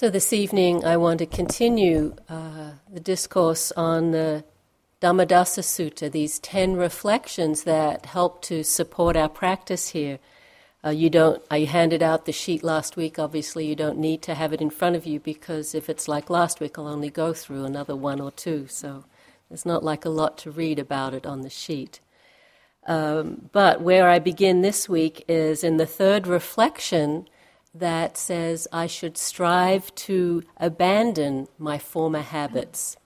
So this evening I want to continue the discourse on the Dhammadasa Sutta, these 10 reflections that help to support our practice here. I handed out the sheet last week. Obviously you don't need to have it in front of you because if it's like last week I'll only go through another one or two, so there's not like a lot to read about it on the sheet. But where I begin this week is in the third reflection that says I should strive to abandon my former habits.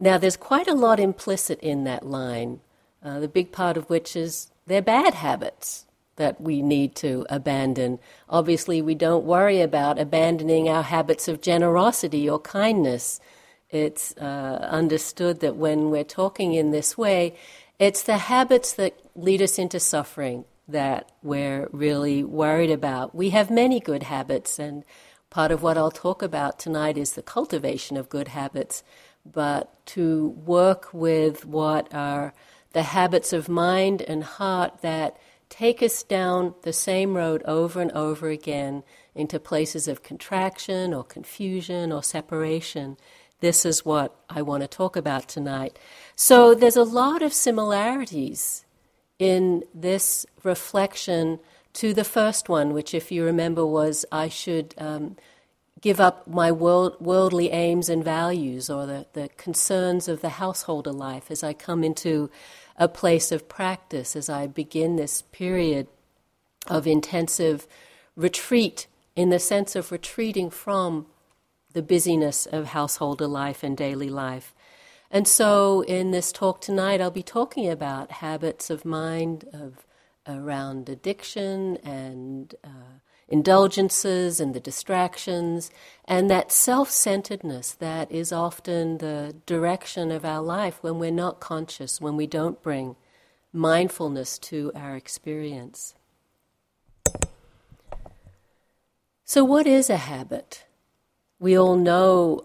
Now, there's quite a lot implicit in that line, the big part of which is they're bad habits that we need to abandon. Obviously, we don't worry about abandoning our habits of generosity or kindness. It's understood that when we're talking in this way, it's the habits that lead us into suffering that we're really worried about. We have many good habits, and part of what I'll talk about tonight is the cultivation of good habits, but to work with what are the habits of mind and heart that take us down the same road over and over again into places of contraction or confusion or separation. This is what I want to talk about tonight. So there's a lot of similarities in this reflection to the first one, which, if you remember, was I should give up my worldly aims and values, or the concerns of the householder life as I come into a place of practice, as I begin this period of intensive retreat, in the sense of retreating from the busyness of householder life and daily life. And so in this talk tonight, I'll be talking about habits of mind around addiction and indulgences and the distractions and that self-centeredness that is often the direction of our life when we're not conscious, when we don't bring mindfulness to our experience. So what is a habit? We all know...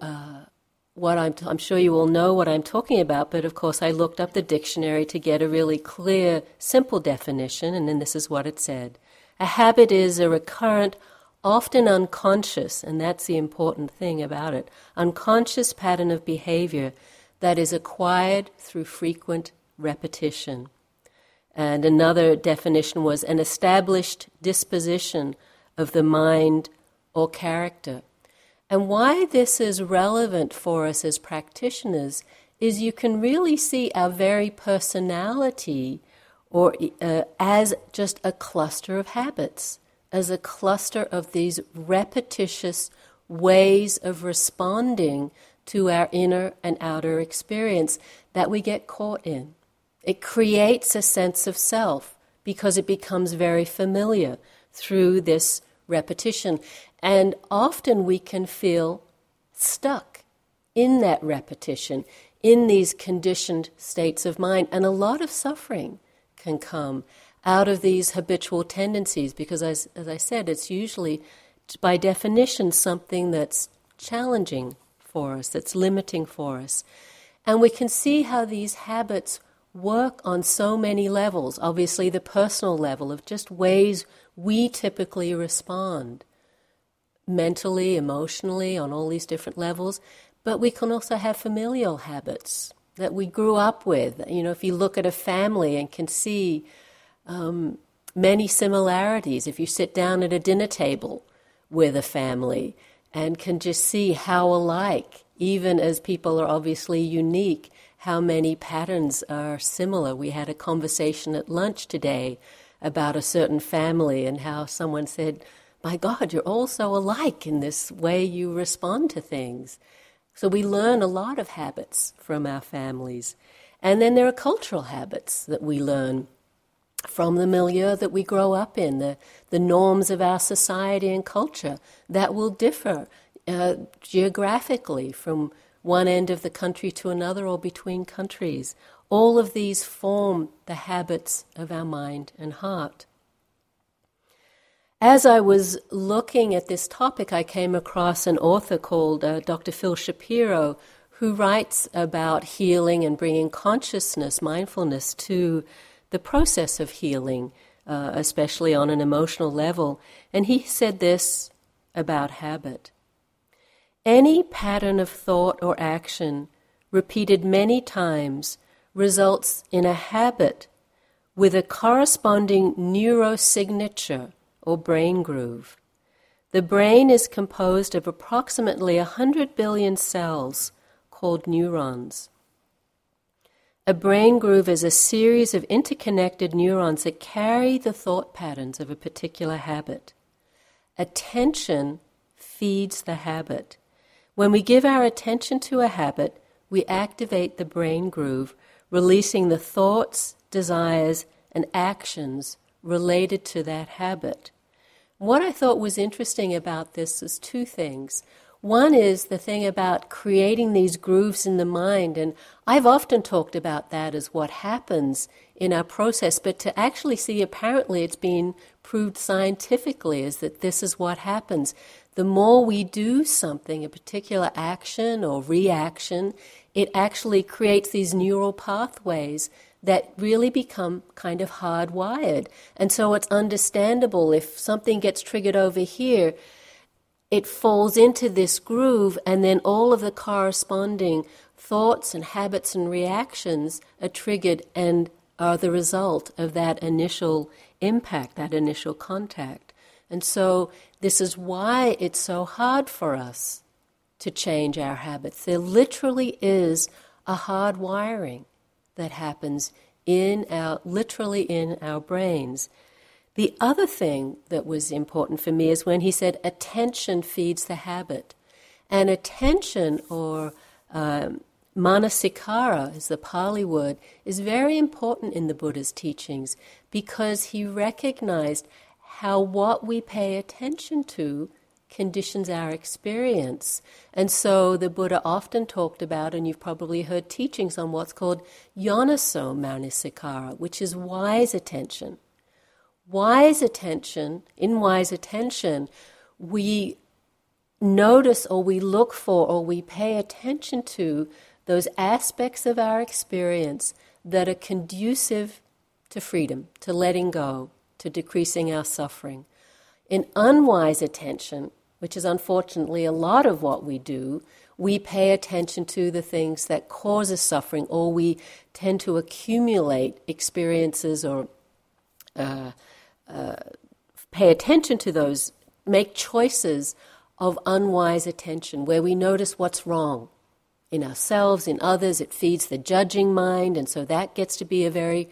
I'm sure you all know what I'm talking about, but of course I looked up the dictionary to get a really clear, simple definition, and then this is what it said. A habit is a recurrent, often unconscious, and that's the important thing about it, unconscious pattern of behavior that is acquired through frequent repetition. And another definition was an established disposition of the mind or character. And why this is relevant for us as practitioners is you can really see our very personality or as just a cluster of habits, as a cluster of these repetitious ways of responding to our inner and outer experience that we get caught in. It creates a sense of self because it becomes very familiar through this repetition. And often we can feel stuck in that repetition, in these conditioned states of mind. And a lot of suffering can come out of these habitual tendencies because, as I said, it's usually, by definition, something that's challenging for us, that's limiting for us. And we can see how these habits work on so many levels. Obviously, the personal level of just ways we typically respond mentally, emotionally, on all these different levels, but we can also have familial habits that we grew up with. You know, if you look at a family and can see many similarities, if you sit down at a dinner table with a family and can just see how alike, even as people are obviously unique, how many patterns are similar. We had a conversation at lunch today about a certain family and how someone said, "My God, you're all so alike in this way you respond to things." So we learn a lot of habits from our families. And then there are cultural habits that we learn from the milieu that we grow up in, the norms of our society and culture that will differ geographically from one end of the country to another or between countries. All of these form the habits of our mind and heart. As I was looking at this topic, I came across an author called Dr. Phil Shapiro, who writes about healing and bringing consciousness, mindfulness, to the process of healing, especially on an emotional level. And he said this about habit. Any pattern of thought or action repeated many times results in a habit with a corresponding neurosignature or brain groove. The brain is composed of approximately 100 billion cells called neurons. A brain groove is a series of interconnected neurons that carry the thought patterns of a particular habit. Attention feeds the habit. When we give our attention to a habit, we activate the brain groove, releasing the thoughts, desires, and actions related to that habit. What I thought was interesting about this is two things. One is the thing about creating these grooves in the mind, and I've often talked about that as what happens in our process, but to actually see, apparently it's been proved scientifically, is that this is what happens. The more we do something, a particular action or reaction, it actually creates these neural pathways that really become kind of hardwired. And so it's understandable if something gets triggered over here, it falls into this groove, and then all of the corresponding thoughts and habits and reactions are triggered and are the result of that initial impact, that initial contact. And so this is why it's so hard for us to change our habits. There literally is a hard wiring that happens literally in our brains. The other thing that was important for me is when he said attention feeds the habit. And attention, or manasikara is the Pali word, is very important in the Buddha's teachings because he recognized how what we pay attention to conditions our experience. And so the Buddha often talked about, and you've probably heard teachings on what's called Yoniso Manasikara, which is wise attention. In wise attention, we notice or we look for or we pay attention to those aspects of our experience that are conducive to freedom, to letting go, to decreasing our suffering. In unwise attention, which is unfortunately a lot of what we do, we pay attention to the things that cause us suffering, or we tend to accumulate experiences or pay attention to those, make choices of unwise attention where we notice what's wrong in ourselves, in others. It feeds the judging mind, and so that gets to be a very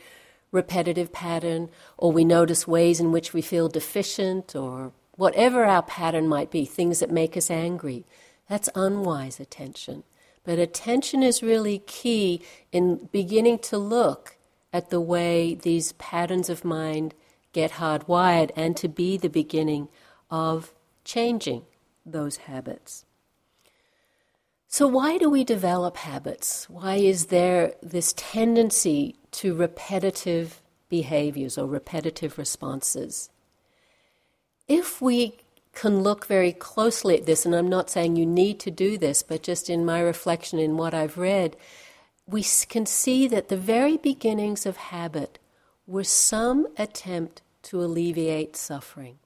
repetitive pattern, or we notice ways in which we feel deficient or whatever our pattern might be, things that make us angry. That's unwise attention. But attention is really key in beginning to look at the way these patterns of mind get hardwired and to be the beginning of changing those habits. So why do we develop habits? Why is there this tendency to repetitive behaviors or repetitive responses? If we can look very closely at this, and I'm not saying you need to do this, but just in my reflection in what I've read, we can see that the very beginnings of habit were some attempt to alleviate suffering.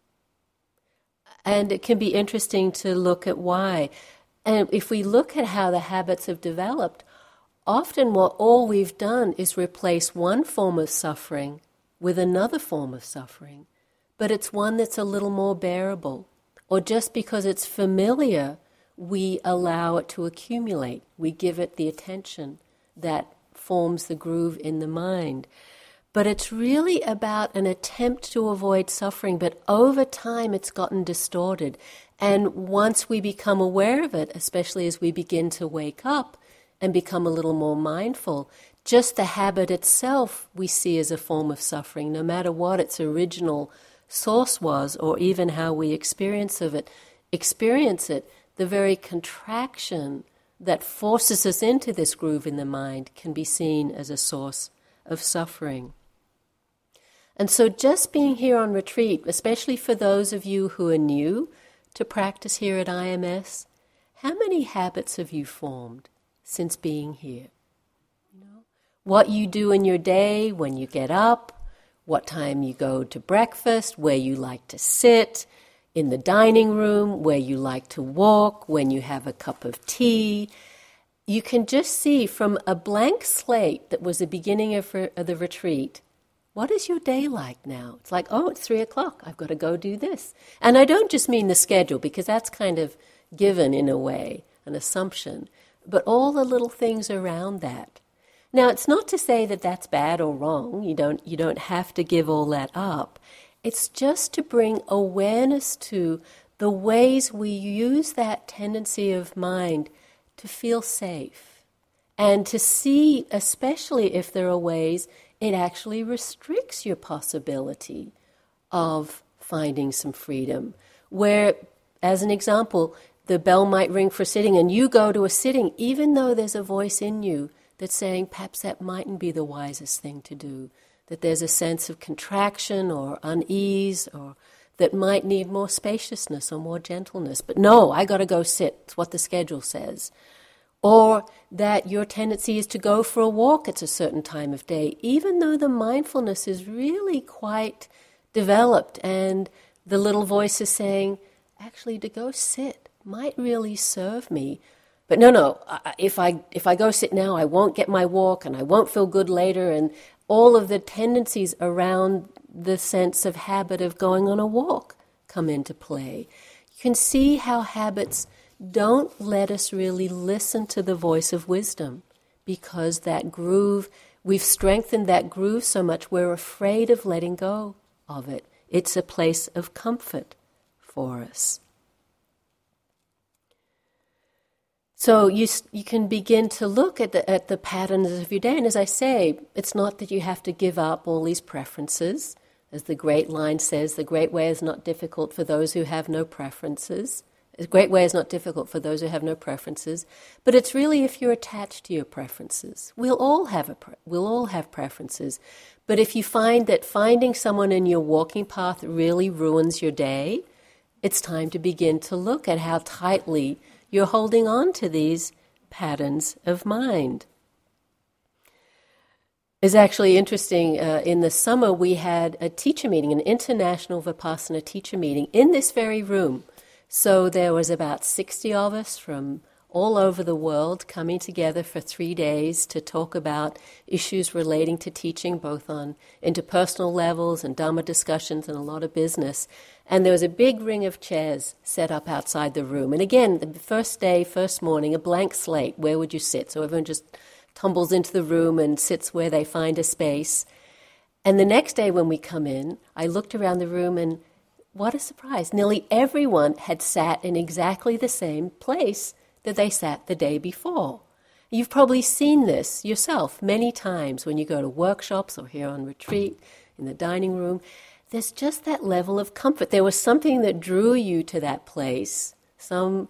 And it can be interesting to look at why. And if we look at how the habits have developed, often all we've done is replace one form of suffering with another form of suffering, but it's one that's a little more bearable. Or just because it's familiar, we allow it to accumulate. We give it the attention that forms the groove in the mind. But it's really about an attempt to avoid suffering, but over time it's gotten distorted. And once we become aware of it, especially as we begin to wake up and become a little more mindful, just the habit itself we see as a form of suffering, no matter what its original source was or even how we experience it, the very contraction that forces us into this groove in the mind can be seen as a source of suffering. And so just being here on retreat, especially for those of you who are new to practice here at IMS, how many habits have you formed since being here? What you do in your day, when you get up, what time you go to breakfast, where you like to sit, in the dining room, where you like to walk, when you have a cup of tea. You can just see from a blank slate that was the beginning of the retreat, what is your day like now? It's like, oh, it's 3 o'clock. I've got to go do this. And I don't just mean the schedule, because that's kind of given in a way, an assumption, but all the little things around that. Now, it's not to say that that's bad or wrong. You don't have to give all that up. It's just to bring awareness to the ways we use that tendency of mind to feel safe and to see, especially if there are ways it actually restricts your possibility of finding some freedom. Where, as an example, the bell might ring for sitting and you go to a sitting, even though there's a voice in you that's saying perhaps that mightn't be the wisest thing to do, that there's a sense of contraction or unease or that might need more spaciousness or more gentleness. But no, I got to go sit. It's what the schedule says. Or that your tendency is to go for a walk at a certain time of day, even though the mindfulness is really quite developed and the little voice is saying, actually, to go sit might really serve me. But no, if I go sit now, I won't get my walk and I won't feel good later, and all of the tendencies around the sense of habit of going on a walk come into play. You can see how habits don't let us really listen to the voice of wisdom, because that groove, we've strengthened that groove so much we're afraid of letting go of it. It's a place of comfort for us. So you can begin to look at the patterns of your day. And as I say, it's not that you have to give up all these preferences. As the great line says, the great way is not difficult for those who have no preferences. The great way is not difficult for those who have no preferences. But it's really if you're attached to your preferences. We'll all have preferences. But if you find that finding someone in your walking path really ruins your day, it's time to begin to look at how tightly you're holding on to these patterns of mind. It's actually interesting, in the summer we had a teacher meeting, an international Vipassana teacher meeting in this very room. So there was about 60 of us from all over the world coming together for 3 days to talk about issues relating to teaching, both on interpersonal levels and Dhamma discussions and a lot of business. And there was a big ring of chairs set up outside the room. And again, the first day, first morning, a blank slate, where would you sit? So everyone just tumbles into the room and sits where they find a space. And the next day when we come in, I looked around the room and what a surprise. Nearly everyone had sat in exactly the same place that they sat the day before. You've probably seen this yourself many times when you go to workshops or here on retreat, in the dining room. There's just that level of comfort. There was something that drew you to that place, some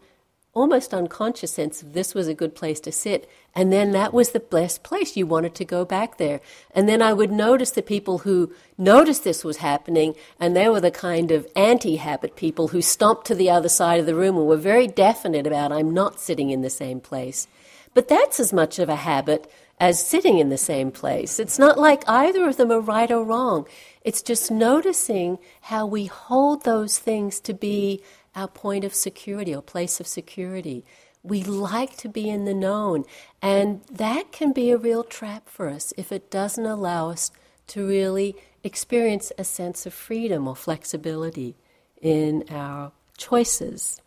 almost unconscious sense of this was a good place to sit, and then that was the best place. You wanted to go back there. And then I would notice the people who noticed this was happening, and they were the kind of anti-habit people who stomped to the other side of the room and were very definite about, I'm not sitting in the same place. But that's as much of a habit as sitting in the same place. It's not like either of them are right or wrong. It's just noticing how we hold those things to be our point of security or place of security. We like to be in the known, and that can be a real trap for us if it doesn't allow us to really experience a sense of freedom or flexibility in our choices.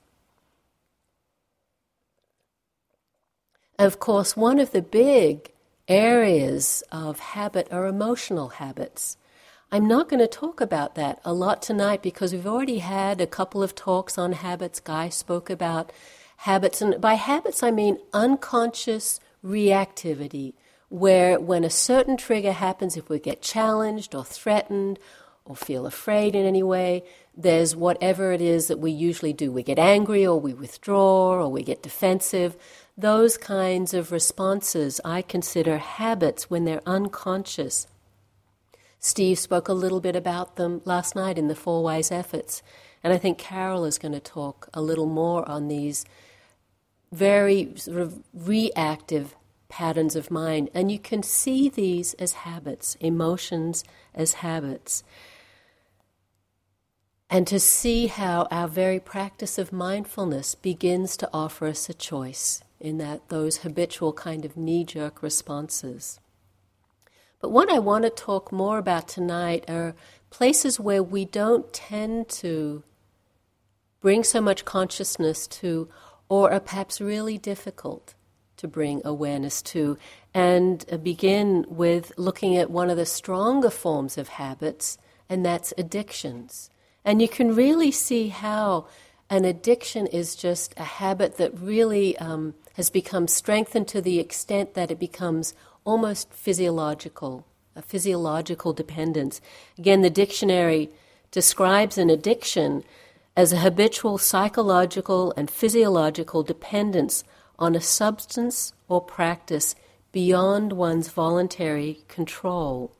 Of course, one of the big areas of habit are emotional habits. I'm not going to talk about that a lot tonight because we've already had a couple of talks on habits. Guy spoke about habits, and by habits I mean unconscious reactivity, where when a certain trigger happens, if we get challenged or threatened or feel afraid in any way, there's whatever it is that we usually do. We get angry or we withdraw or we get defensive. Those kinds of responses I consider habits when they're unconscious. Steve spoke a little bit about them last night in the Four Wise Efforts, and I think Carol is going to talk a little more on these very sort of reactive patterns of mind. And you can see these as habits, emotions as habits. and to see how our very practice of mindfulness begins to offer us a choice in that those habitual kind of knee-jerk responses. But what I want to talk more about tonight are places where we don't tend to bring so much consciousness to, or are perhaps really difficult to bring awareness to, and begin with looking at one of the stronger forms of habits, and that's addictions. And you can really see how an addiction is just a habit that really has become strengthened to the extent that it becomes almost physiological, a physiological dependence. Again, the dictionary describes an addiction as a habitual psychological and physiological dependence on a substance or practice beyond one's voluntary control.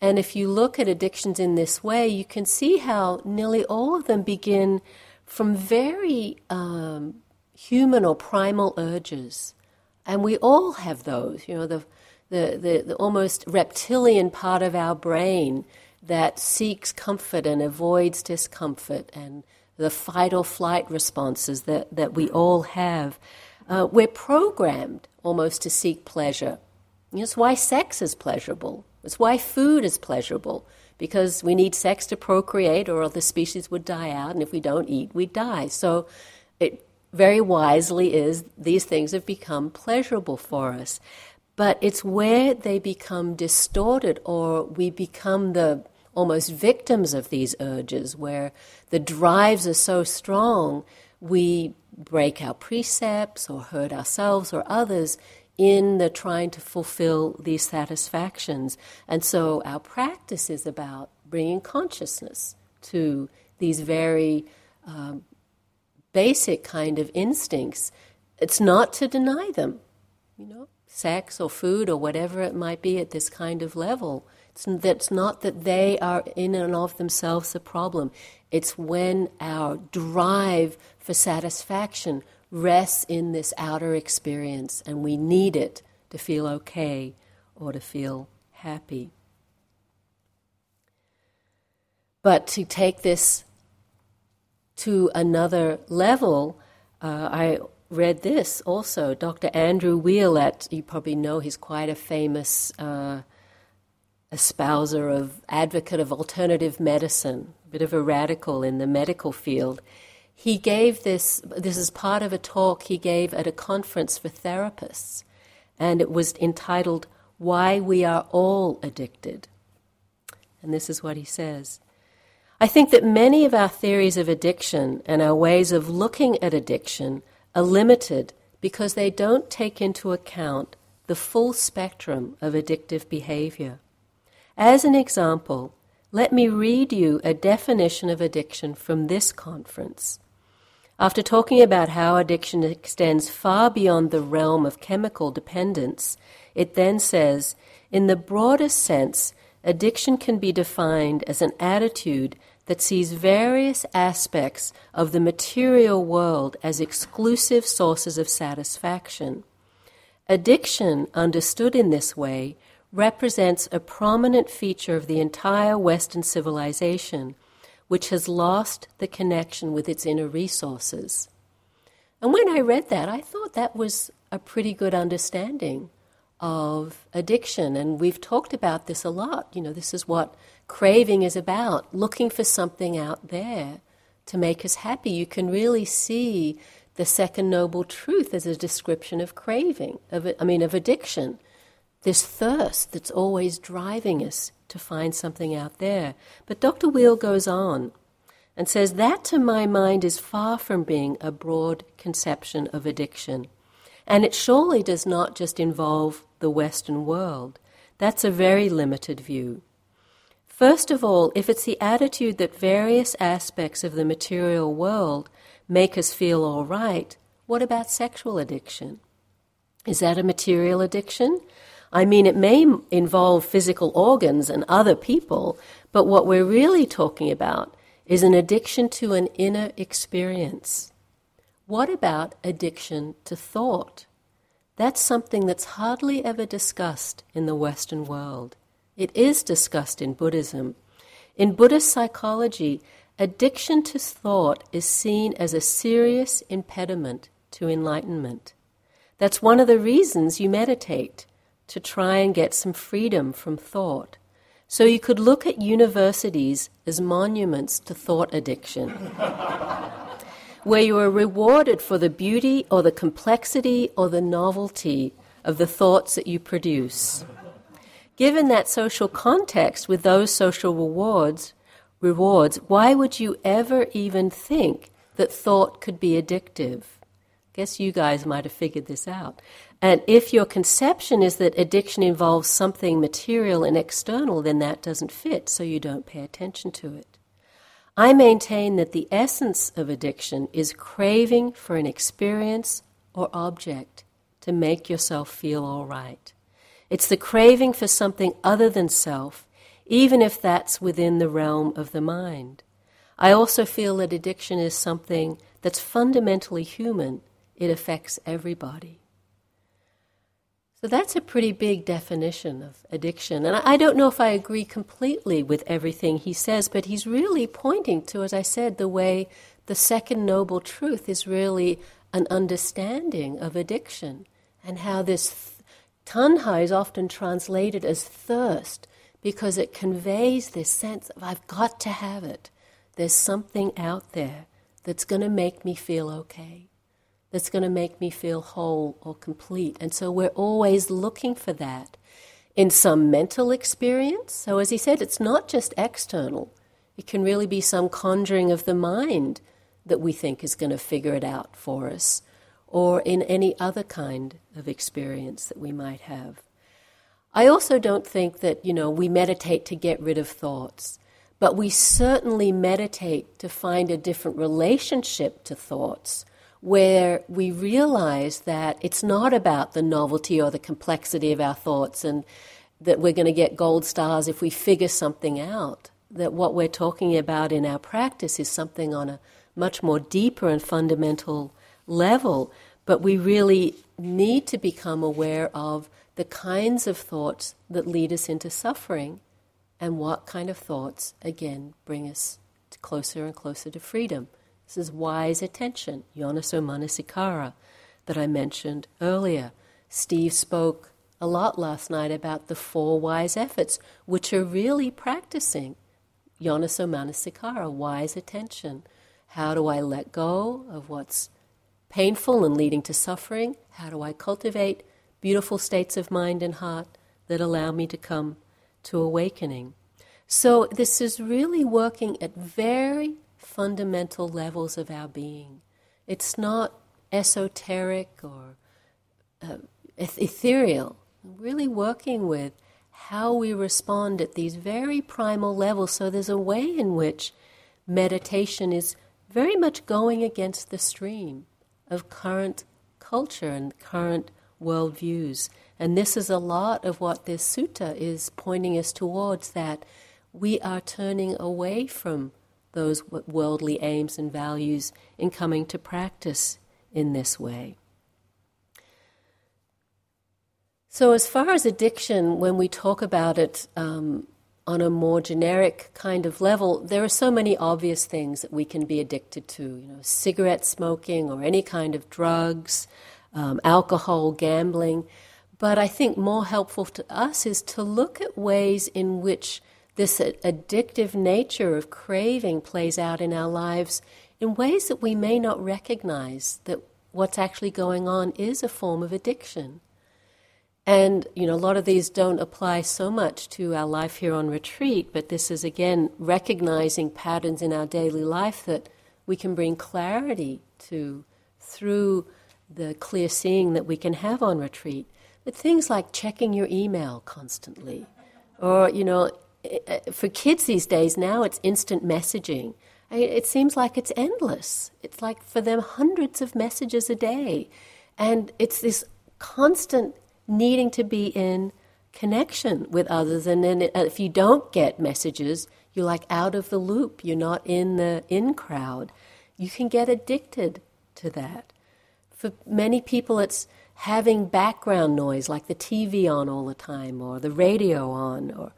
And if you look at addictions in this way, you can see how nearly all of them begin from very human or primal urges. And we all have those, you know, the almost reptilian part of our brain that seeks comfort and avoids discomfort, and the fight or flight responses that we all have. We're programmed almost to seek pleasure. It's why sex is pleasurable. It's why food is pleasurable, because we need sex to procreate or other species would die out, and if we don't eat, we die. So it very wisely is these things have become pleasurable for us. But it's where they become distorted, or we become the almost victims of these urges, where the drives are so strong, we break our precepts or hurt ourselves or others in the trying to fulfill these satisfactions. And so our practice is about bringing consciousness to these very basic kind of instincts. It's not to deny them, you know, sex or food or whatever it might be at this kind of level. It's not that they are in and of themselves a problem. It's when our drive for satisfaction rests in this outer experience, and we need it to feel okay or to feel happy. But to take this to another level, I read this also. Dr. Andrew Weil, you probably know, he's quite a famous espouser of advocate of alternative medicine, a bit of a radical in the medical field. He gave this is part of a talk he gave at a conference for therapists, and it was entitled, Why We Are All Addicted. And this is what he says. I think that many of our theories of addiction and our ways of looking at addiction are limited because they don't take into account the full spectrum of addictive behavior. As an example, let me read you a definition of addiction from this conference. After talking about how addiction extends far beyond the realm of chemical dependence, it then says, in the broadest sense, addiction can be defined as an attitude that sees various aspects of the material world as exclusive sources of satisfaction. Addiction, understood in this way, represents a prominent feature of the entire Western civilization, which has lost the connection with its inner resources. And when I read that, I thought that was a pretty good understanding of addiction. And we've talked about this a lot. You know, this is what craving is about, looking for something out there to make us happy. You can really see the second noble truth as a description of craving, of addiction. This thirst that's always driving us to find something out there. But Dr. Weil goes on and says, that to my mind is far from being a broad conception of addiction. And it surely does not just involve the Western world. That's a very limited view. First of all, if it's the attitude that various aspects of the material world make us feel all right, what about sexual addiction? Is that a material addiction? I mean, it may involve physical organs and other people, but what we're really talking about is an addiction to an inner experience. What about addiction to thought? That's something that's hardly ever discussed in the Western world. It is discussed in Buddhism. In Buddhist psychology, Addiction to thought is seen as a serious impediment to enlightenment. That's one of the reasons you meditate, to try and get some freedom from thought. So you could look at universities as monuments to thought addiction, where you are rewarded for the beauty or the complexity or the novelty of the thoughts that you produce. Given that social context with those social rewards, why would you ever even think that thought could be addictive? Guess you guys might have figured this out. And if your conception is that addiction involves something material and external, then that doesn't fit, so you don't pay attention to it. I maintain that the essence of addiction is craving for an experience or object to make yourself feel all right. It's the craving for something other than self, even if that's within the realm of the mind. I also feel that addiction is something that's fundamentally human. It affects everybody. So that's a pretty big definition of addiction. And I don't know if I agree completely with everything he says, but he's really pointing to, as I said, the way the second noble truth is really an understanding of addiction, and how this tanha is often translated as thirst, because it conveys this sense of, I've got to have it. There's something out there that's going to make me feel okay, that's going to make me feel whole or complete. And so we're always looking for that in some mental experience. So as he said, it's not just external. It can really be some conjuring of the mind that we think is going to figure it out for us, or in any other kind of experience that we might have. I also don't think that, we meditate to get rid of thoughts, but we certainly meditate to find a different relationship to thoughts, where we realize that it's not about the novelty or the complexity of our thoughts, and that we're going to get gold stars if we figure something out, that what we're talking about in our practice is something on a much more deeper and fundamental level. But we really need to become aware of the kinds of thoughts that lead us into suffering, and what kind of thoughts, again, bring us closer and closer to freedom. This is wise attention, Yoniso Manasikara, that I mentioned earlier. Steve spoke a lot last night about the 4 wise efforts, which are really practicing Yoniso Manasikara, wise attention. How do I let go of what's painful and leading to suffering? How do I cultivate beautiful states of mind and heart that allow me to come to awakening? So this is really working at very fundamental levels of our being. It's not esoteric or ethereal. Really working with how we respond at these very primal levels. So there's a way in which meditation is very much going against the stream of current culture and current worldviews. And this is a lot of what this sutta is pointing us towards, that we are turning away from those worldly aims and values in coming to practice in this way. So as far as addiction, when we talk about it on a more generic kind of level, there are so many obvious things that we can be addicted to, cigarette smoking or any kind of drugs, alcohol, gambling. But I think more helpful to us is to look at ways in which this addictive nature of craving plays out in our lives in ways that we may not recognize, that what's actually going on is a form of addiction. And, a lot of these don't apply so much to our life here on retreat, but this is, again, recognizing patterns in our daily life that we can bring clarity to through the clear seeing that we can have on retreat. But things like checking your email constantly, or, for kids these days now, it's instant messaging. It seems like it's endless. It's like for them hundreds of messages a day. And it's this constant needing to be in connection with others. And then if you don't get messages, you're like out of the loop. You're not in the in-crowd. You can get addicted to that. For many people, it's having background noise, like the TV on all the time, or the radio on, or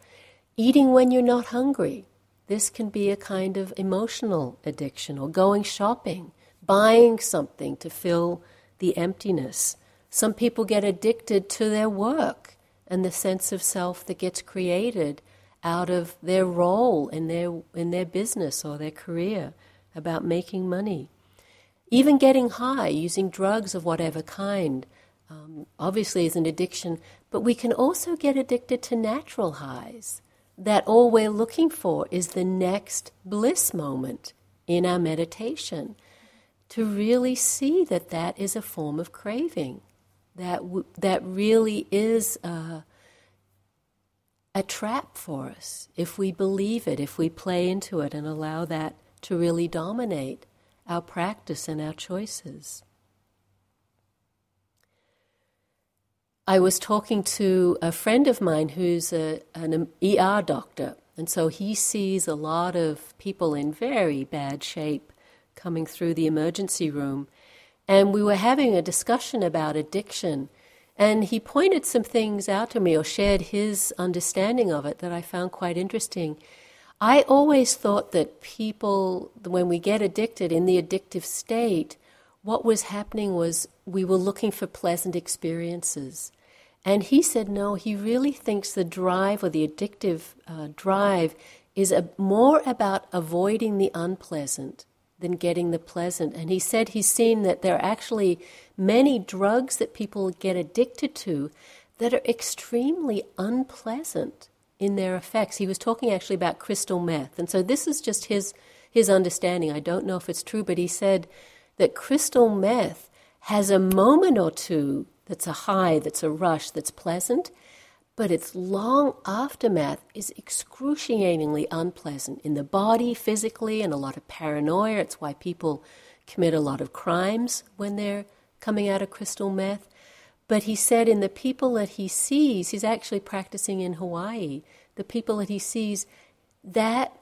eating when you're not hungry. This can be a kind of emotional addiction, or going shopping, buying something to fill the emptiness. Some people get addicted to their work and the sense of self that gets created out of their role in their business or their career, about making money. Even getting high, using drugs of whatever kind, obviously is an addiction, but we can also get addicted to natural highs, that all we're looking for is the next bliss moment in our meditation, to really see that that is a form of craving, that really is a trap for us, if we believe it, if we play into it and allow that to really dominate our practice and our choices. I was talking to a friend of mine who's an ER doctor, and so he sees a lot of people in very bad shape coming through the emergency room, and we were having a discussion about addiction, and he pointed some things out to me, or shared his understanding of it, that I found quite interesting. I always thought that people, when we get addicted, in the addictive state, what was happening was we were looking for pleasant experiences. And he said, no, he really thinks the drive, or the addictive drive, is more about avoiding the unpleasant than getting the pleasant. And he said he's seen that there are actually many drugs that people get addicted to that are extremely unpleasant in their effects. He was talking actually about crystal meth. And so this is just his understanding. I don't know if it's true, but he said that crystal meth has a moment or two that's a high, that's a rush, that's pleasant, but its long aftermath is excruciatingly unpleasant in the body, physically, and a lot of paranoia. It's why people commit a lot of crimes when they're coming out of crystal meth. But he said in the people that he sees, he's actually practicing in Hawaii, the people that he sees, that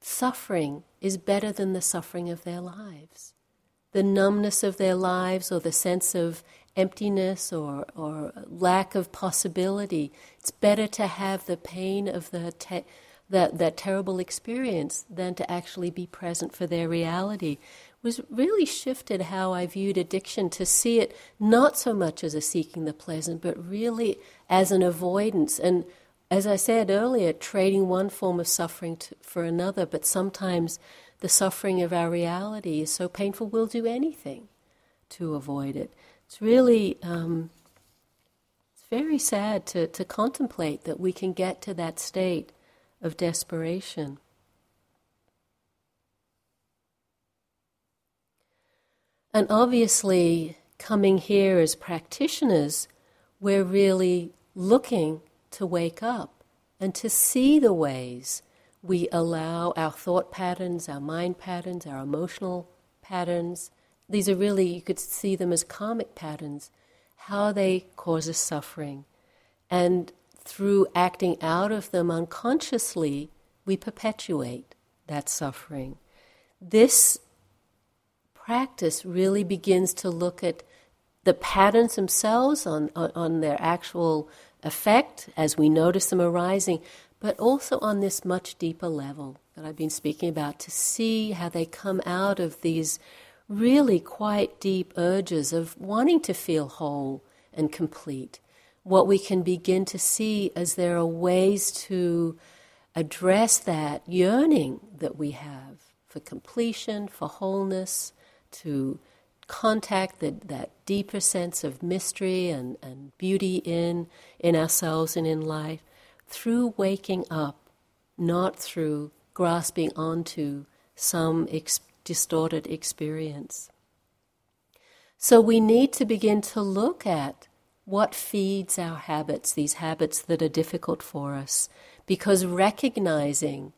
suffering is better than the suffering of their lives. The numbness of their lives, or the sense of emptiness or lack of possibility, it's better to have the pain of that terrible experience than to actually be present for their reality. Was really shifted how I viewed addiction, to see it not so much as a seeking the pleasant, but really as an avoidance. And as I said earlier, trading one form of suffering for another, but sometimes the suffering of our reality is so painful, we'll do anything to avoid it. It's really it's very sad to contemplate that we can get to that state of desperation. And obviously, coming here as practitioners, we're really looking to wake up and to see the ways we allow our thought patterns, our mind patterns, our emotional patterns. These are really, you could see them as karmic patterns, how they cause us suffering. And through acting out of them unconsciously, we perpetuate that suffering. This practice really begins to look at the patterns themselves on their actual effect as we notice them arising, but also on this much deeper level that I've been speaking about, to see how they come out of these really quite deep urges of wanting to feel whole and complete. What we can begin to see as there are ways to address that yearning that we have for completion, for wholeness, to contact that deeper sense of mystery and beauty in ourselves and in life, through waking up, not through grasping onto some distorted experience. So we need to begin to look at what feeds our habits, these habits that are difficult for us, because recognizing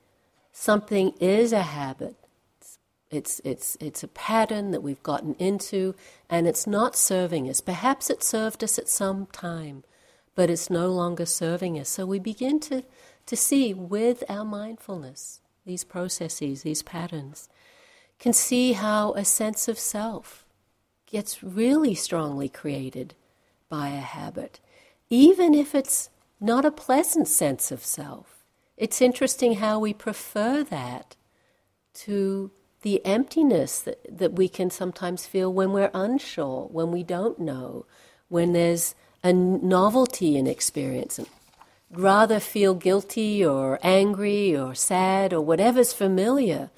something is a habit, It's a pattern that we've gotten into, and it's not serving us. Perhaps it served us at some time, but it's no longer serving us. So we begin to see with our mindfulness these processes, these patterns, can see how a sense of self gets really strongly created by a habit, even if it's not a pleasant sense of self. It's interesting how we prefer that to the emptiness that we can sometimes feel when we're unsure, when we don't know, when there's a novelty in experience. Rather feel guilty or angry or sad or whatever's familiar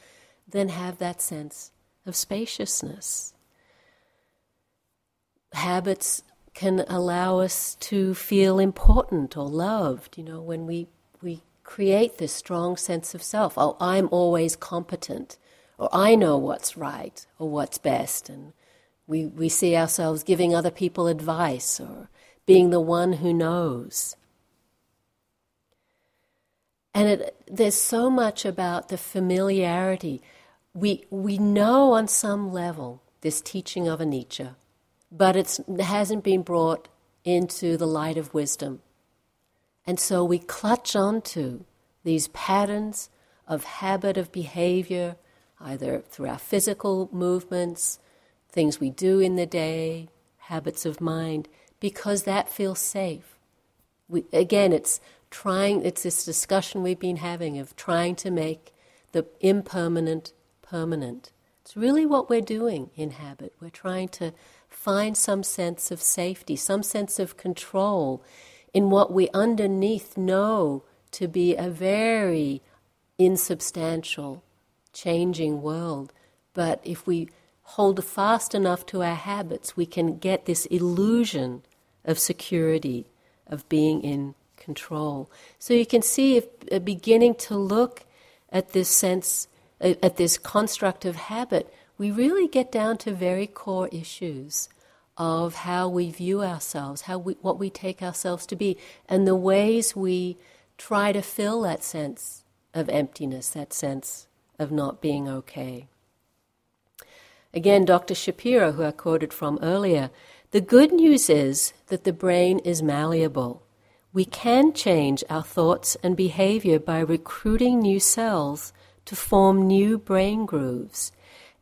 than have that sense of spaciousness. Habits can allow us to feel important or loved, when we create this strong sense of self. Oh, I'm always competent, or I know what's right or what's best, and we see ourselves giving other people advice or being the one who knows. And there's so much about the familiarity. We know on some level this teaching of Anicca, but it hasn't been brought into the light of wisdom. And so we clutch onto these patterns of habit, of behavior, either through our physical movements, things we do in the day, habits of mind, because that feels safe. It's this discussion we've been having of trying to make the impermanent permanent. It's really what we're doing in habit. We're trying to find some sense of safety, some sense of control in what we underneath know to be a very insubstantial, changing world. But if we hold fast enough to our habits, we can get this illusion of security, of being in control. So you can see beginning to look at this sense, at this construct of habit, we really get down to very core issues of how we view ourselves, what we take ourselves to be, and the ways we try to fill that sense of emptiness, that sense of not being okay. Again, Dr. Shapiro, who I quoted from earlier, the good news is that the brain is malleable. We can change our thoughts and behavior by recruiting new cells to form new brain grooves.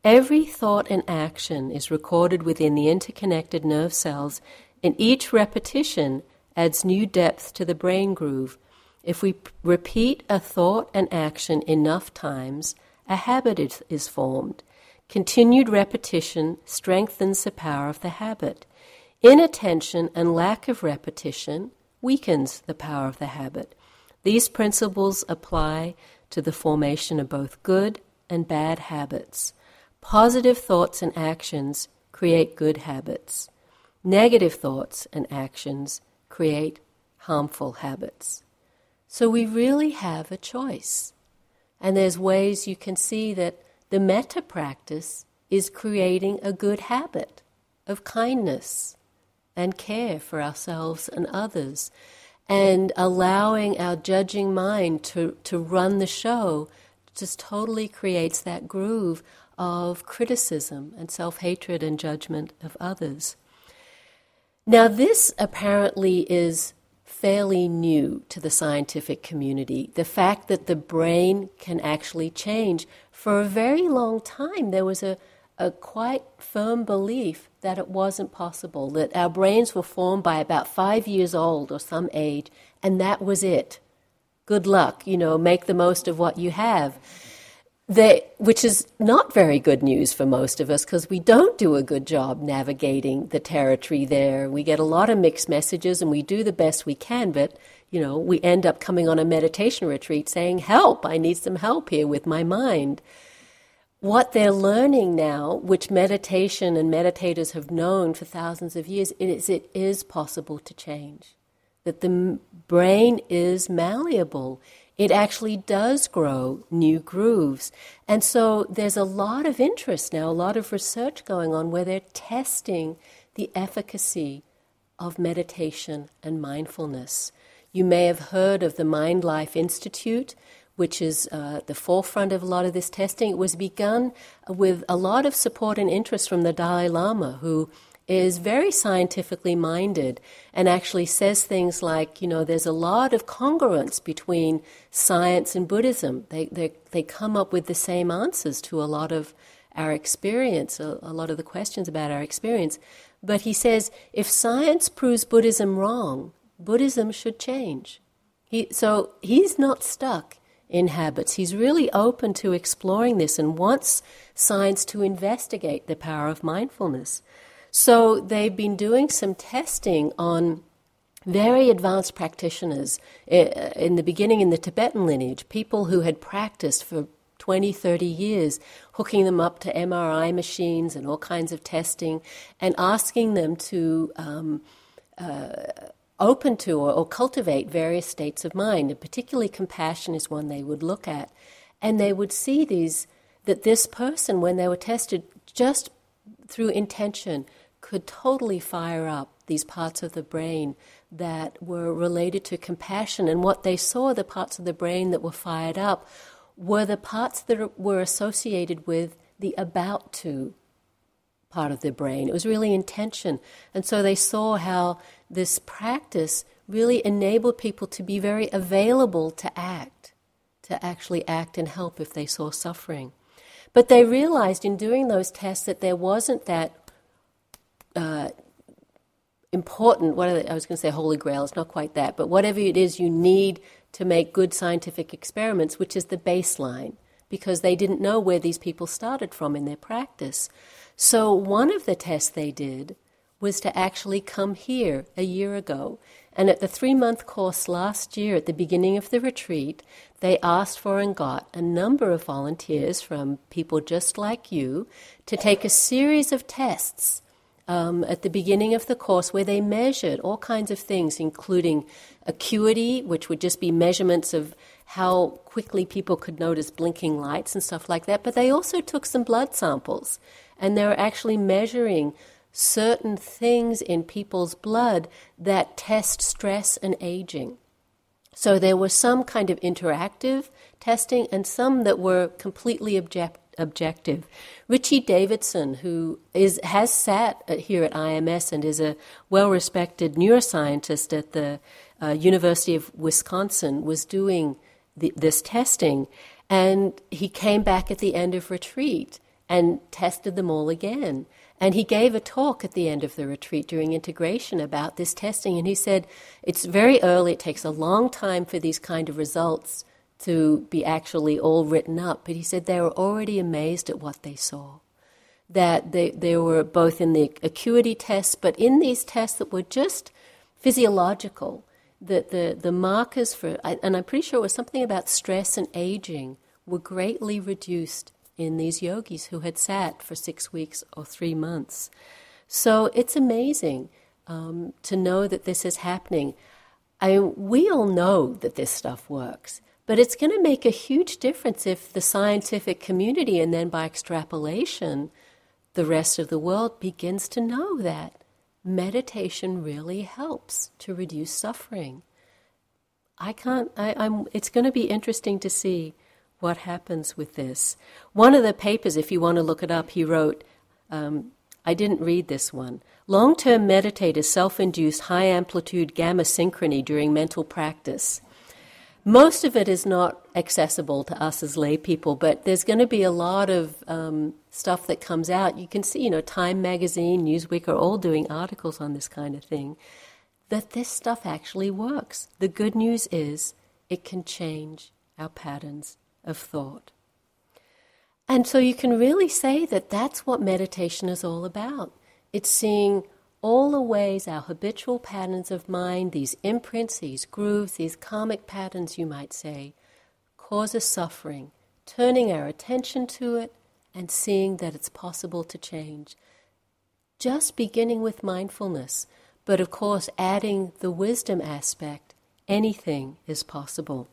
Every thought and action is recorded within the interconnected nerve cells, and each repetition adds new depth to the brain groove. If we repeat a thought and action enough times, a habit is formed. Continued repetition strengthens the power of the habit. Inattention and lack of repetition weakens the power of the habit. These principles apply to the formation of both good and bad habits. Positive thoughts and actions create good habits. Negative thoughts and actions create harmful habits. So we really have a choice. And there's ways you can see that the metta practice is creating a good habit of kindness and care for ourselves and others, and allowing our judging mind to run the show just totally creates that groove of criticism and self-hatred and judgment of others. Now, this apparently is fairly new to the scientific community, the fact that the brain can actually change. For a very long time, there was a quite firm belief that it wasn't possible, that our brains were formed by about 5 years old or some age, and that was it. Good luck, make the most of what you have. Which is not very good news for most of us, because we don't do a good job navigating the territory there. We get a lot of mixed messages, and we do the best we can, but we end up coming on a meditation retreat saying, help, I need some help here with my mind. What they're learning now, which meditation and meditators have known for thousands of years, is it is possible to change, that the brain is malleable. It actually does grow new grooves. And so there's a lot of interest now, a lot of research going on where they're testing the efficacy of meditation and mindfulness. You may have heard of the Mind and Life Institute, which is the forefront of a lot of this testing. It was begun with a lot of support and interest from the Dalai Lama, who is very scientifically minded and actually says things like, there's a lot of congruence between science and Buddhism. They come up with the same answers to a lot of our experience, a lot of the questions about our experience. But he says, if science proves Buddhism wrong, Buddhism should change. So he's not stuck in habits. He's really open to exploring this and wants science to investigate the power of mindfulness. So they've been doing some testing on very advanced practitioners in the beginning in the Tibetan lineage, people who had practiced for 20, 30 years, hooking them up to MRI machines and all kinds of testing and asking them to open to or cultivate various states of mind, and particularly compassion is one they would look at. And they would see that this person, when they were tested, just through intention, could totally fire up these parts of the brain that were related to compassion. And what they saw, the parts of the brain that were fired up, were the parts that were associated with the about to part of the brain. It was really intention. And so they saw how this practice really enabled people to be very available to act, to actually act and help if they saw suffering. But they realized in doing those tests that there wasn't that important, I was going to say holy grail, it's not quite that, but whatever it is you need to make good scientific experiments, which is the baseline, because they didn't know where these people started from in their practice. So one of the tests they did was to actually come here a year ago. And at the 3-month course last year, at the beginning of the retreat, they asked for and got a number of volunteers from people just like you to take a series of tests at the beginning of the course where they measured all kinds of things, including acuity, which would just be measurements of how quickly people could notice blinking lights and stuff like that. But they also took some blood samples, and they were actually measuring certain things in people's blood that test stress and aging. So there were some kind of interactive testing and some that were completely objective. Richie Davidson, who has sat here at IMS and is a well-respected neuroscientist at the University of Wisconsin, was doing this testing, and he came back at the end of retreat and tested them all again. And he gave a talk at the end of the retreat during integration about this testing, and he said, it's very early, it takes a long time for these kind of results to be actually all written up. But he said they were already amazed at what they saw, that they were both in the acuity tests, but in these tests that were just physiological, that the markers for, and I'm pretty sure it was something about stress and aging, were greatly reduced in these yogis who had sat for 6 weeks or 3 months. So it's amazing to know that this is happening. We all know that this stuff works, but it's going to make a huge difference if the scientific community, and then by extrapolation, the rest of the world, begins to know that meditation really helps to reduce suffering. It's going to be interesting to see what happens with this. One of the papers, if you want to look it up, he wrote, I didn't read this one. Long-term meditators self-induced high-amplitude gamma synchrony during mental practice. Most of it is not accessible to us as lay people, but there's going to be a lot of stuff that comes out. You can see, Time Magazine, Newsweek are all doing articles on this kind of thing, that this stuff actually works. The good news is it can change our patterns of thought. And so you can really say that that's what meditation is all about. It's seeing all the ways our habitual patterns of mind, these imprints, these grooves, these karmic patterns, you might say, causes suffering, turning our attention to it and seeing that it's possible to change. Just beginning with mindfulness, but of course adding the wisdom aspect, anything is possible.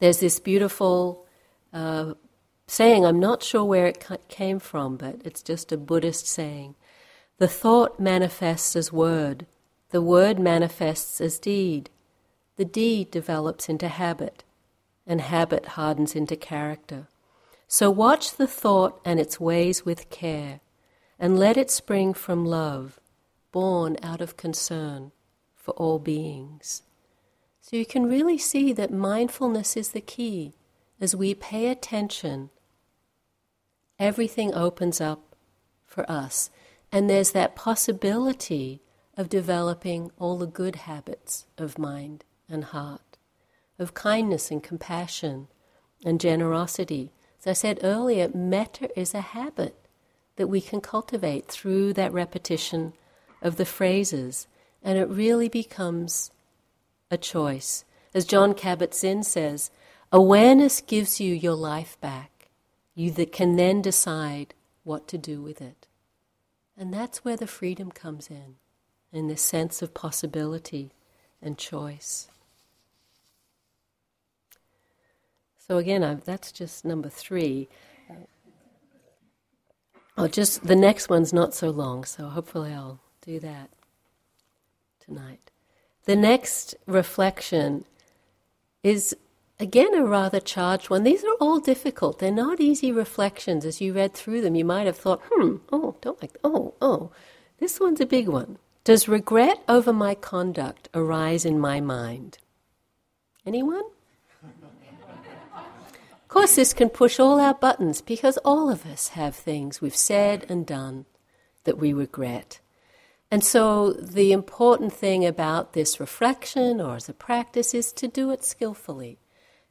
There's this beautiful saying, I'm not sure where it came from, but it's just a Buddhist saying. The thought manifests as word. The word manifests as deed. The deed develops into habit, and habit hardens into character. So watch the thought and its ways with care, and let it spring from love, born out of concern for all beings. So you can really see that mindfulness is the key. As we pay attention, everything opens up for us. And there's that possibility of developing all the good habits of mind and heart, of kindness and compassion and generosity. As I said earlier, metta is a habit that we can cultivate through that repetition of the phrases, and it really becomes a choice. As John Kabat-Zinn says, awareness gives you your life back. You can then decide what to do with it. And that's where the freedom comes in this sense of possibility and choice. So again, that's just number 3. The next one's not so long, so hopefully I'll do that tonight. The next reflection is, again, a rather charged one. These are all difficult. They're not easy reflections. As you read through them, you might have thought, this one's a big one. Does regret over my conduct arise in my mind? Anyone? Of course, this can push all our buttons, because all of us have things we've said and done that we regret. And so the important thing about this reflection or as a practice is to do it skillfully,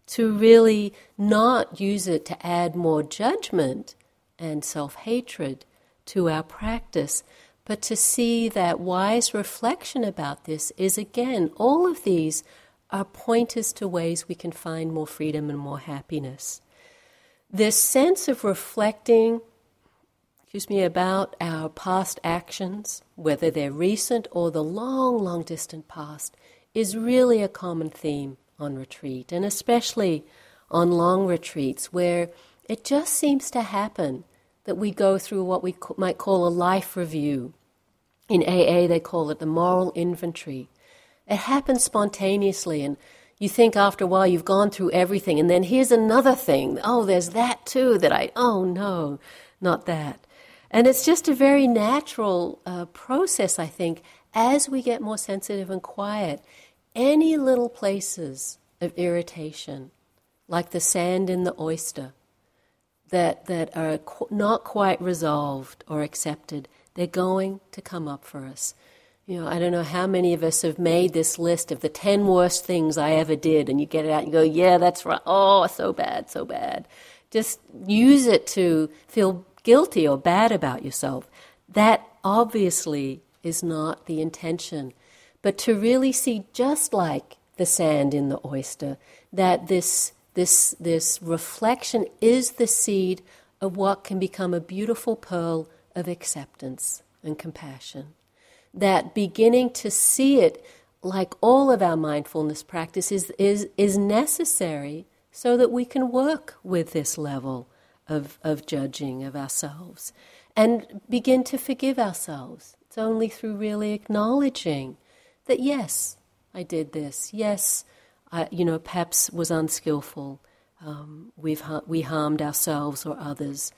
to really not use it to add more judgment and self-hatred to our practice, but to see that wise reflection about this is, again, all of these are pointers to ways we can find more freedom and more happiness. This sense of reflecting, about our past actions, whether they're recent or the long, long distant past, is really a common theme on retreat, and especially on long retreats where it just seems to happen that we go through what we might call a life review. In AA, they call it the moral inventory. It happens spontaneously, and you think after a while you've gone through everything, and then here's another thing. Oh, there's that too not that. And it's just a very natural process, I think, as we get more sensitive and quiet. Any little places of irritation, like the sand in the oyster, that are not quite resolved or accepted, they're going to come up for us. I don't know how many of us have made this list of the 10 worst things I ever did, and you get it out and you go, yeah, that's right. Oh, so bad. Just use it to feel guilty or bad about yourself. That obviously is not the intention. But to really see, just like the sand in the oyster, that this reflection is the seed of what can become a beautiful pearl of acceptance and compassion. That beginning to see it, like all of our mindfulness practices, is necessary so that we can work with this level of judging of ourselves and begin to forgive ourselves. It's only through really acknowledging that, yes, I did this. Yes, I, perhaps was unskillful. We harmed ourselves or others.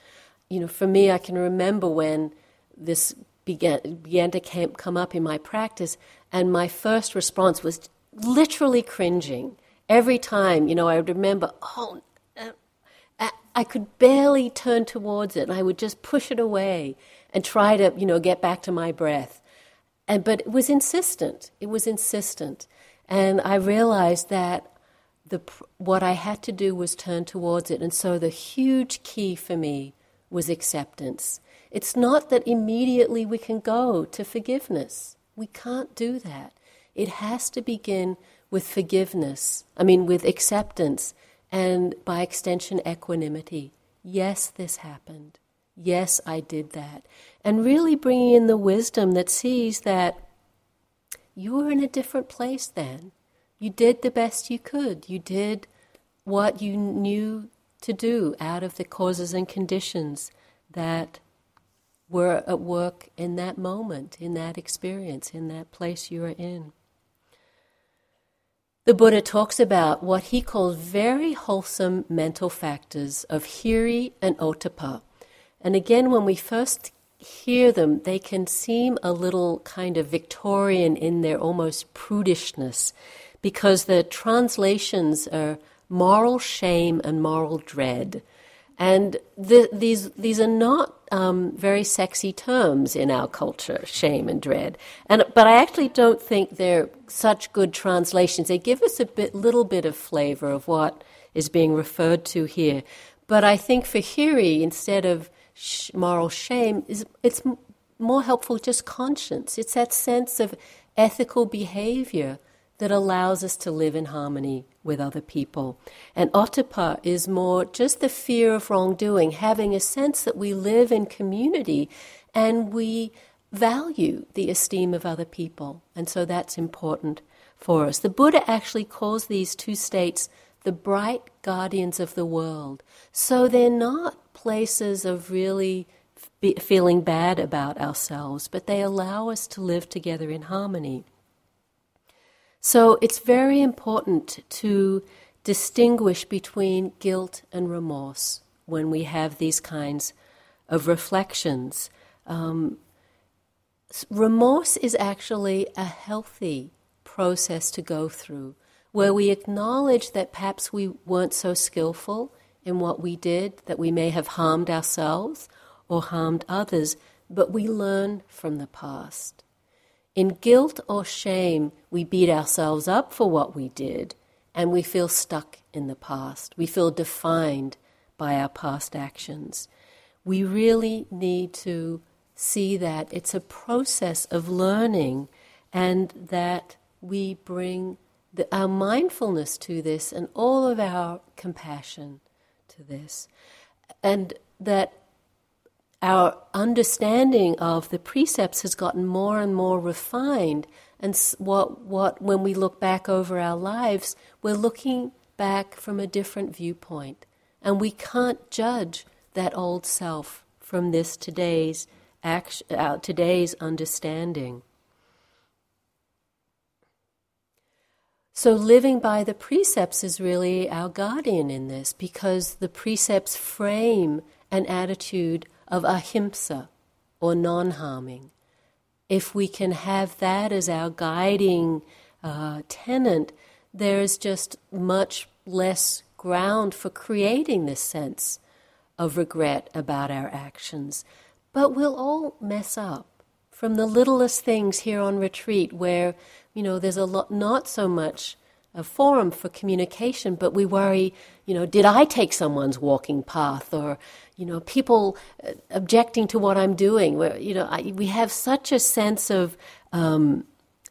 For me, I can remember when this began to come up in my practice, and my first response was literally cringing. Every time, I would remember, I could barely turn towards it, and I would just push it away and try to, get back to my breath. But it was insistent. And I realized that what I had to do was turn towards it, and so the huge key for me was acceptance. It's not that immediately we can go to forgiveness. We can't do that. It has to begin with with acceptance, and by extension, equanimity. Yes, this happened. Yes, I did that. And really bringing in the wisdom that sees that you were in a different place then. You did the best you could. You did what you knew to do out of the causes and conditions that were at work in that moment, in that experience, in that place you are in. The Buddha talks about what he calls very wholesome mental factors of Hiri and Otapa. And again, when we first hear them, they can seem a little kind of Victorian in their almost prudishness, because the translations are moral shame and moral dread. And these are not very sexy terms in our culture, shame and dread. But I actually don't think they're such good translations. They give us a little bit of flavor of what is being referred to here. But I think for Hiri, instead of moral shame, it's more helpful just conscience. It's that sense of ethical behavior that allows us to live in harmony with other people. And Otapa is more just the fear of wrongdoing, having a sense that we live in community and we value the esteem of other people. And so that's important for us. The Buddha actually calls these two states the bright guardians of the world. So they're not places of really feeling bad about ourselves, but they allow us to live together in harmony. So it's very important to distinguish between guilt and remorse when we have these kinds of reflections. Remorse is actually a healthy process to go through, where we acknowledge that perhaps we weren't so skillful in what we did, that we may have harmed ourselves or harmed others, but we learn from the past. In guilt or shame, we beat ourselves up for what we did, and we feel stuck in the past. We feel defined by our past actions. We really need to see that it's a process of learning, and that we bring our mindfulness to this and all of our compassion to this, and that our understanding of the precepts has gotten more and more refined, and when we look back over our lives, we're looking back from a different viewpoint, and we can't judge that old self from this today's understanding. So living by the precepts is really our guardian in this, because the precepts frame an attitude of ahimsa, or non-harming. If we can have that as our guiding tenet, there is just much less ground for creating this sense of regret about our actions. But we'll all mess up, from the littlest things here on retreat, where there's not so much a forum for communication, but we worry, did I take someone's walking path, or, people objecting to what I'm doing? Where, we have such a sense of a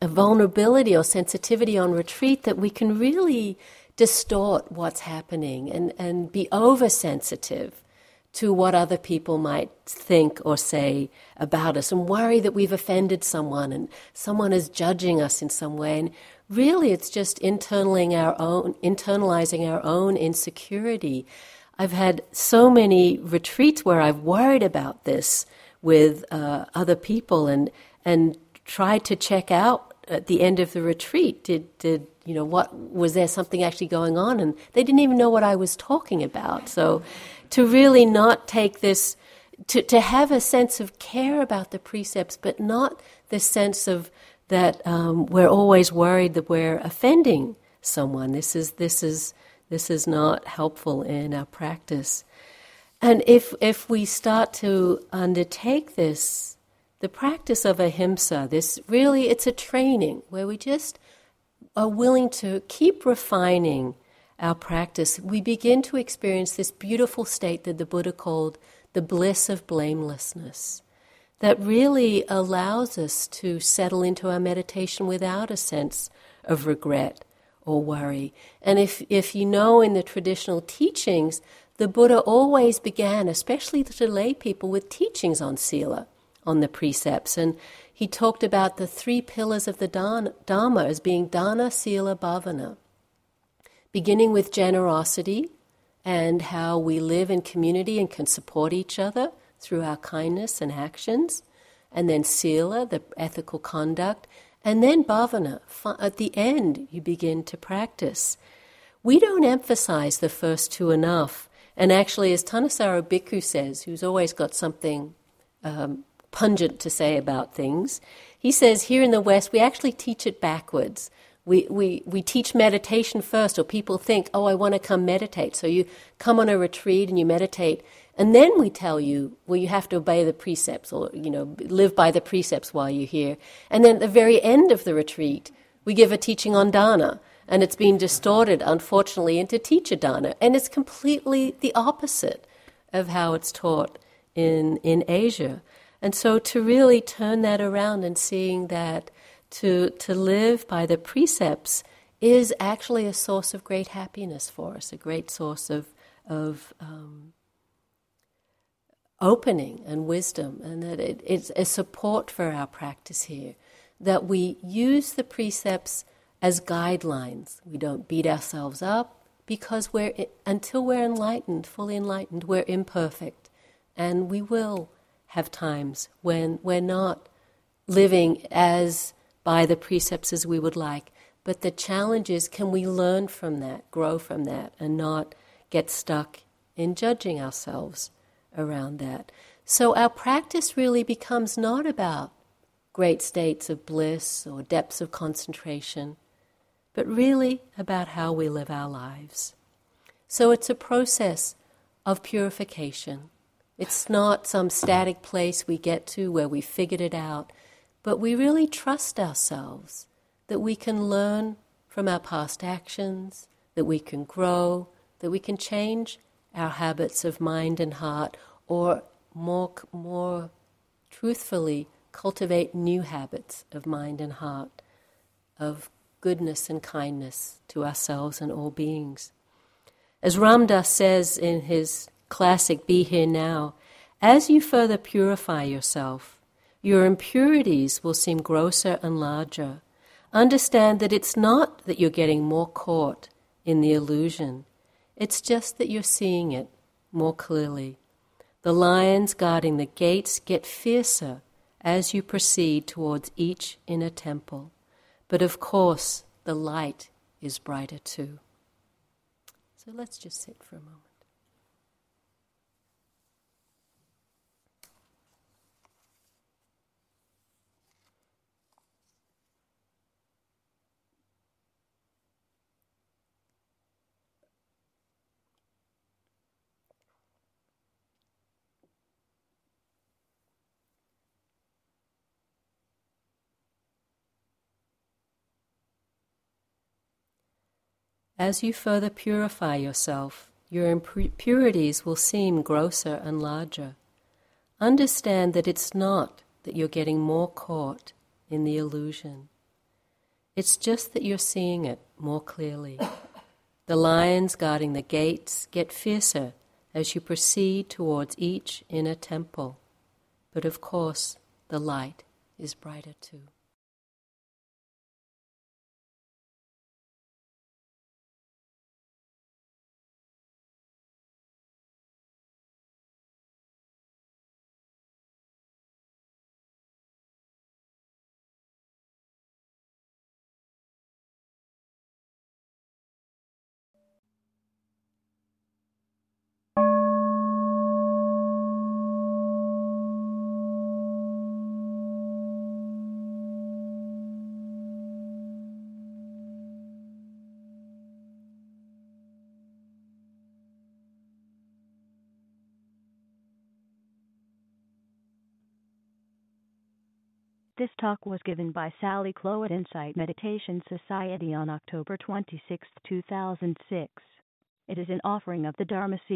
vulnerability or sensitivity on retreat that we can really distort what's happening and be oversensitive to what other people might think or say about us, and worry that we've offended someone and someone is judging us in some way. And really, it's just internalizing our own insecurity. I've had so many retreats where I've worried about this with other people and tried to check out at the end of the retreat. Did what was there something actually going on? And they didn't even know what I was talking about. So to really not take this, to have a sense of care about the precepts, but not the sense of that we're always worried that we're offending someone. This is not helpful in our practice. And if we start to undertake this, the practice of ahimsa, this really, it's a training where we just are willing to keep refining our practice. We begin to experience this beautiful state that the Buddha called the bliss of blamelessness, that really allows us to settle into our meditation without a sense of regret or worry. And if in the traditional teachings, the Buddha always began, especially to lay people, with teachings on sila, on the precepts. And he talked about the three pillars of the Dharma as being Dana, Sila, Bhavana, beginning with generosity and how we live in community and can support each other through our kindness and actions, and then sila, the ethical conduct, and then bhavana. At the end, you begin to practice. We don't emphasize the first two enough, and actually, as Tanasaro Bhikkhu says, who's always got something pungent to say about things, he says here in the West, we actually teach it backwards. We teach meditation first, or people think, I want to come meditate. So you come on a retreat and you meditate, And then we tell you, well, you have to obey the precepts or, you know, live by the precepts while you're here. And then at the very end of the retreat, we give a teaching on Dana. And it's been distorted, unfortunately, into teacher Dana. And it's completely the opposite of how it's taught in Asia. And so to really turn that around and seeing that to live by the precepts is actually a source of great happiness for us, a great source of opening and wisdom, and that it's a support for our practice here, that we use the precepts as guidelines. We don't beat ourselves up because until we're enlightened, fully enlightened, we're imperfect. And we will have times when we're not living as by the precepts as we would like. But the challenge is, can we learn from that, grow from that, and not get stuck in judging ourselves around that? So our practice really becomes not about great states of bliss or depths of concentration, but really about how we live our lives. So it's a process of purification. It's not some static place we get to where we figured it out, but we really trust ourselves that we can learn from our past actions, that we can grow, that we can change our habits of mind and heart, or more truthfully, cultivate new habits of mind and heart, of goodness and kindness to ourselves and all beings. As Ram Dass says in his classic Be Here Now, as you further purify yourself, your impurities will seem grosser and larger. Understand that it's not that you're getting more caught in the illusion. It's just that you're seeing it more clearly. The lions guarding the gates get fiercer as you proceed towards each inner temple. But of course, the light is brighter too. So let's just sit for a moment. As you further purify yourself, your impurities will seem grosser and larger. Understand that it's not that you're getting more caught in the illusion. It's just that you're seeing it more clearly. The lions guarding the gates get fiercer as you proceed towards each inner temple. But of course, the light is brighter too. This talk was given by Sally Clough at Insight Meditation Society on October 26, 2006. It is an offering of the Dharma Seed.